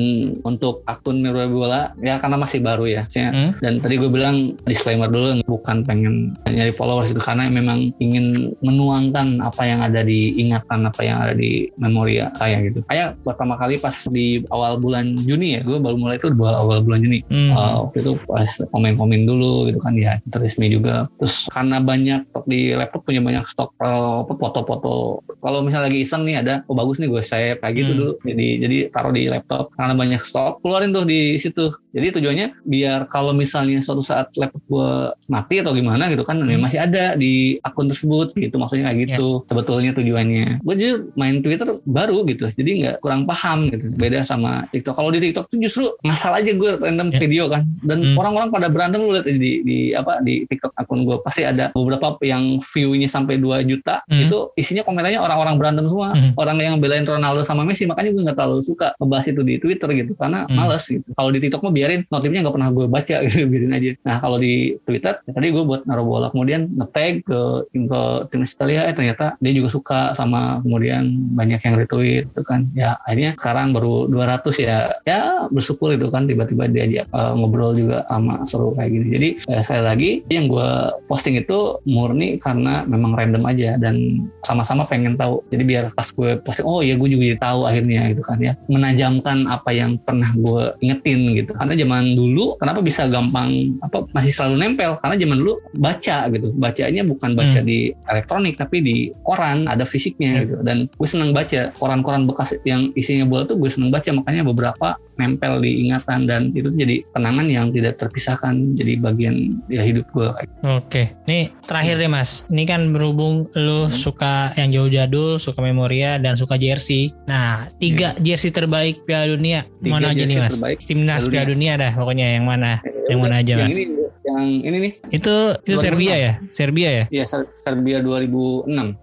untuk akun Memoria Bola ya karena masih baru ya hmm. dan tadi gue bilang disclaimer dulu, bukan pengen nyari followers itu, karena memang ingin menuangkan apa yang ada di ingatan, apa yang ada di memori saya gitu. Kayak pertama kali pas di awal bulan Juni ya, gue baru mulai itu awal bulan Juni hmm. uh, waktu itu pas komen-komen dulu gitu kan ya, Interisme juga. Terus karena banyak di laptop punya banyak stok uh, foto-foto, kalau misalnya lagi iseng nih ada, oh bagus nih gue saya kayak gitu hmm. dulu, jadi jadi taruh di laptop. Karena banyak stok, keluarin tuh di situ. Jadi tujuannya biar kalau misalnya suatu saat laptop gue mati atau gimana gitu kan hmm. masih ada di akun tersebut gitu, maksudnya kayak gitu yeah. sebetulnya tujuannya. Gue juga main Twitter baru gitu, jadi nggak kurang paham gitu, beda sama TikTok. Kalau di TikTok tuh justru ngasal aja gue random yeah. video kan, dan hmm. orang-orang pada berantem, lu lihat di, di, di apa di TikTok akun gue pasti ada beberapa yang view-nya sampai dua juta hmm. itu isinya komentarnya orang-orang berantem semua hmm. orang yang belain Ronaldo sama Messi. Makanya gue nggak terlalu suka ngebahas itu di Twitter gitu, karena hmm. males gitu. Kalau di TikTok mah biarin, notifnya nggak pernah gue baca gitu, biarin aja. Nah kalau di Twitter ya, tadi gue buat naruh bola, kemudian nge-tag ke ke timnas Italia, eh ternyata dia juga suka sama, kemudian banyak yang retweet itu kan ya. Akhirnya sekarang baru dua ratus ya, ya bersyukur itu kan, tiba-tiba diajak uh, ngobrol juga sama seru kayak gini. Jadi eh, sekali lagi yang gue posting itu murni karena memang random aja dan sama-sama pengen tahu. Jadi biar pas gue posting, oh ya gue juga tahu akhirnya gitu kan ya, menajamkan apa yang pernah gue ingetin gitu. Karena zaman dulu kenapa bisa gampang apa masih selalu nempel, karena zaman dulu baca gitu, bacanya bukan baca hmm. di elektronik tapi di koran, ada fisiknya hmm. gitu. Dan gue seneng baca koran-koran bekas yang isinya bola tuh, gue seneng baca. Makanya beberapa nempel di ingatan dan itu jadi kenangan yang tidak terpisahkan, jadi bagian ya hidup gue. Oke, nih terakhir deh Mas, ini kan berhubung lu hmm. suka yang jauh jadul, suka Memoria dan suka jersey. Nah tiga hmm. jersey terbaik Piala Dunia tiga mana aja nih Mas? Timnas Piala Dunia dah pokoknya, yang mana ya, yang mana aja yang Mas? Ini, yang ini nih itu itu dua ribu enam. Serbia ya Serbia ya iya Ser- Serbia dua ribu enam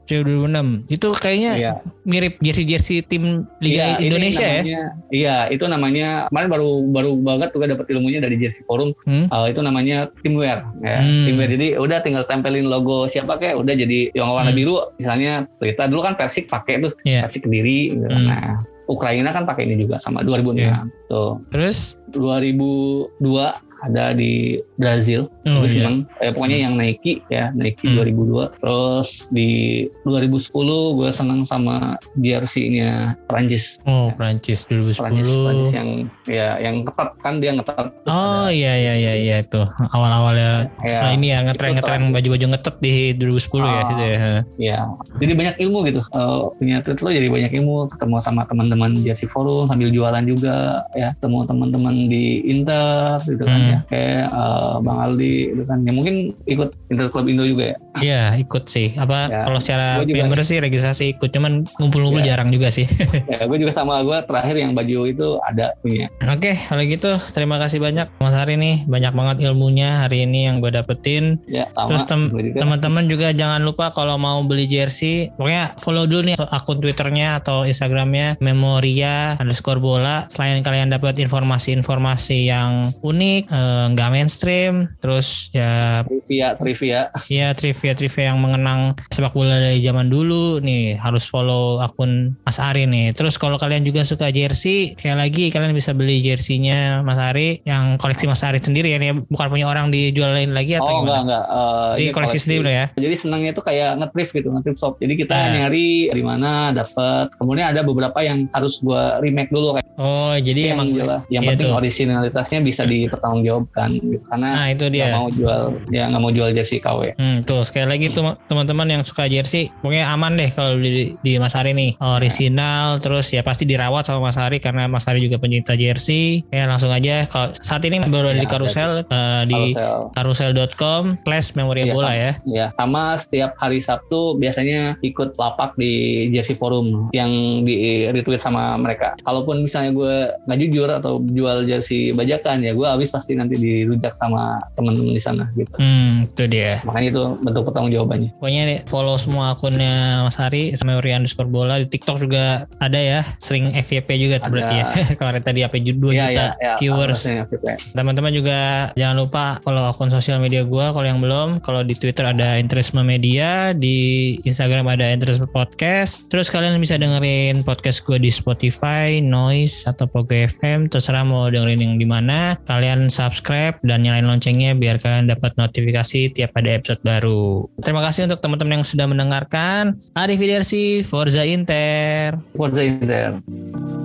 itu kayaknya ya. Mirip jersey-jersey tim Liga ya, Indonesia namanya, ya iya itu namanya. Kemarin baru baru banget juga dapat ilmunya dari Jersey Forum. Hmm? Uh, itu namanya teamwear ya. Hmm. Teamwear, jadi udah tinggal tempelin logo siapa kayak udah jadi yang warna hmm. biru misalnya. Kita dulu kan Persik pakai tuh, yeah. Persik Kediri gitu. Hmm. Nah, Ukraina kan pakai ini juga sama dua ribu enam. Yeah. Tuh. Terus dua ribu dua ada di Brazil, oh, terus iya. eh, pokoknya hmm. yang Nike ya, Nike hmm. dua ribu dua. Terus di dua ribu sepuluh gue seneng sama jersey-nya Prancis. Oh, Prancis dua ribu sepuluh. Prancis, Prancis yang ya yang ketat kan, dia ngetat. Oh iya iya iya iya itu. Awal-awalnya ya, nah ini ya ngetren-ngetren baju-baju ngetet di dua ribu sepuluh uh, ya gitu ya. Iya. Jadi banyak ilmu gitu. Uh, punya tweet lo jadi banyak ilmu, ketemu sama teman-teman Jersey Forum sambil jualan juga ya, ketemu teman-teman di Inter gitu kan. Hmm. Ya, kayak uh, Bang Aldi itu kan ya, mungkin ikut Interclub Indo juga ya. Iya ikut sih apa ya, kalau secara member sih registrasi ikut, cuman ngumpul-ngumpul ya, jarang juga sih. Ya gue juga sama, gue terakhir yang baju itu ada punya. Oke okay, kalau gitu terima kasih banyak Mas Ari nih, banyak banget ilmunya hari ini yang gue dapetin ya, sama, terus tem- juga. teman-teman juga jangan lupa kalau mau beli jersey pokoknya follow dulu nih akun Twitternya atau Instagramnya Memoria underscore bola. Selain kalian dapat informasi-informasi yang unik, nggak mainstream, terus ya trivia trivia ya trivia trivia yang mengenang sepak bola dari zaman dulu nih, harus follow akun Mas Ari nih. Terus kalau kalian juga suka jersey, sekali lagi kalian bisa beli jersinya Mas Ari yang koleksi Mas Ari sendiri ya, bukan punya orang dijualin lagi atau oh, gimana? Oh enggak enggak uh, jadi koleksi sendiri ya. Jadi senangnya itu kayak nge-thrift gitu, nge-thrift shop. Jadi kita nah. nyari dari mana dapat, kemudian ada beberapa yang harus gua remake dulu kayak. Oh jadi yang jelas yang penting tuh originalitasnya bisa dipertanggung jawabkan gitu, karena nah, itu dia. Gak mau jual ya, gak mau jual jersey K W. hmm, Tuh sekali lagi tuh teman-teman yang suka jersey pokoknya aman deh kalau di, di Mas Ari nih original. nah. Terus ya pasti dirawat sama Mas Ari karena Mas Ari juga pencinta jersey ya. Langsung aja kalau saat ini baru ya, di Carousel uh, di carousel dot com slash Memoria Bola ya, ya. Sama setiap hari Sabtu biasanya ikut lapak di Jersey Forum yang di retweet sama mereka. Kalaupun misalnya gue gak jujur atau jual jersey bajakan ya gue habis pasti pasti nanti dirujak sama teman-teman di sana gitu. Hmm, itu dia. Makanya itu bentuk pertanggung jawabannya. Pokoknya follow semua akunnya Mas Ari, Memoria underscore bola di TikTok juga ada ya, sering F Y P juga ada. Berarti ya. Kemarin tadi apa dua juta ya, ya, viewers. Ya, teman-teman juga jangan lupa follow akun sosial media gua kalau yang belum. Kalau di Twitter ada Interisme Media, di Instagram ada Interisme Podcast. Terus kalian bisa dengerin podcast gua di Spotify, Noise atau Pogo F M, terserah mau dengerin yang di mana. Kalian subscribe dan nyalain loncengnya biar kalian dapat notifikasi tiap ada episode baru. Terima kasih untuk teman-teman yang sudah mendengarkan. Arrivederci, Forza Inter. Forza Inter.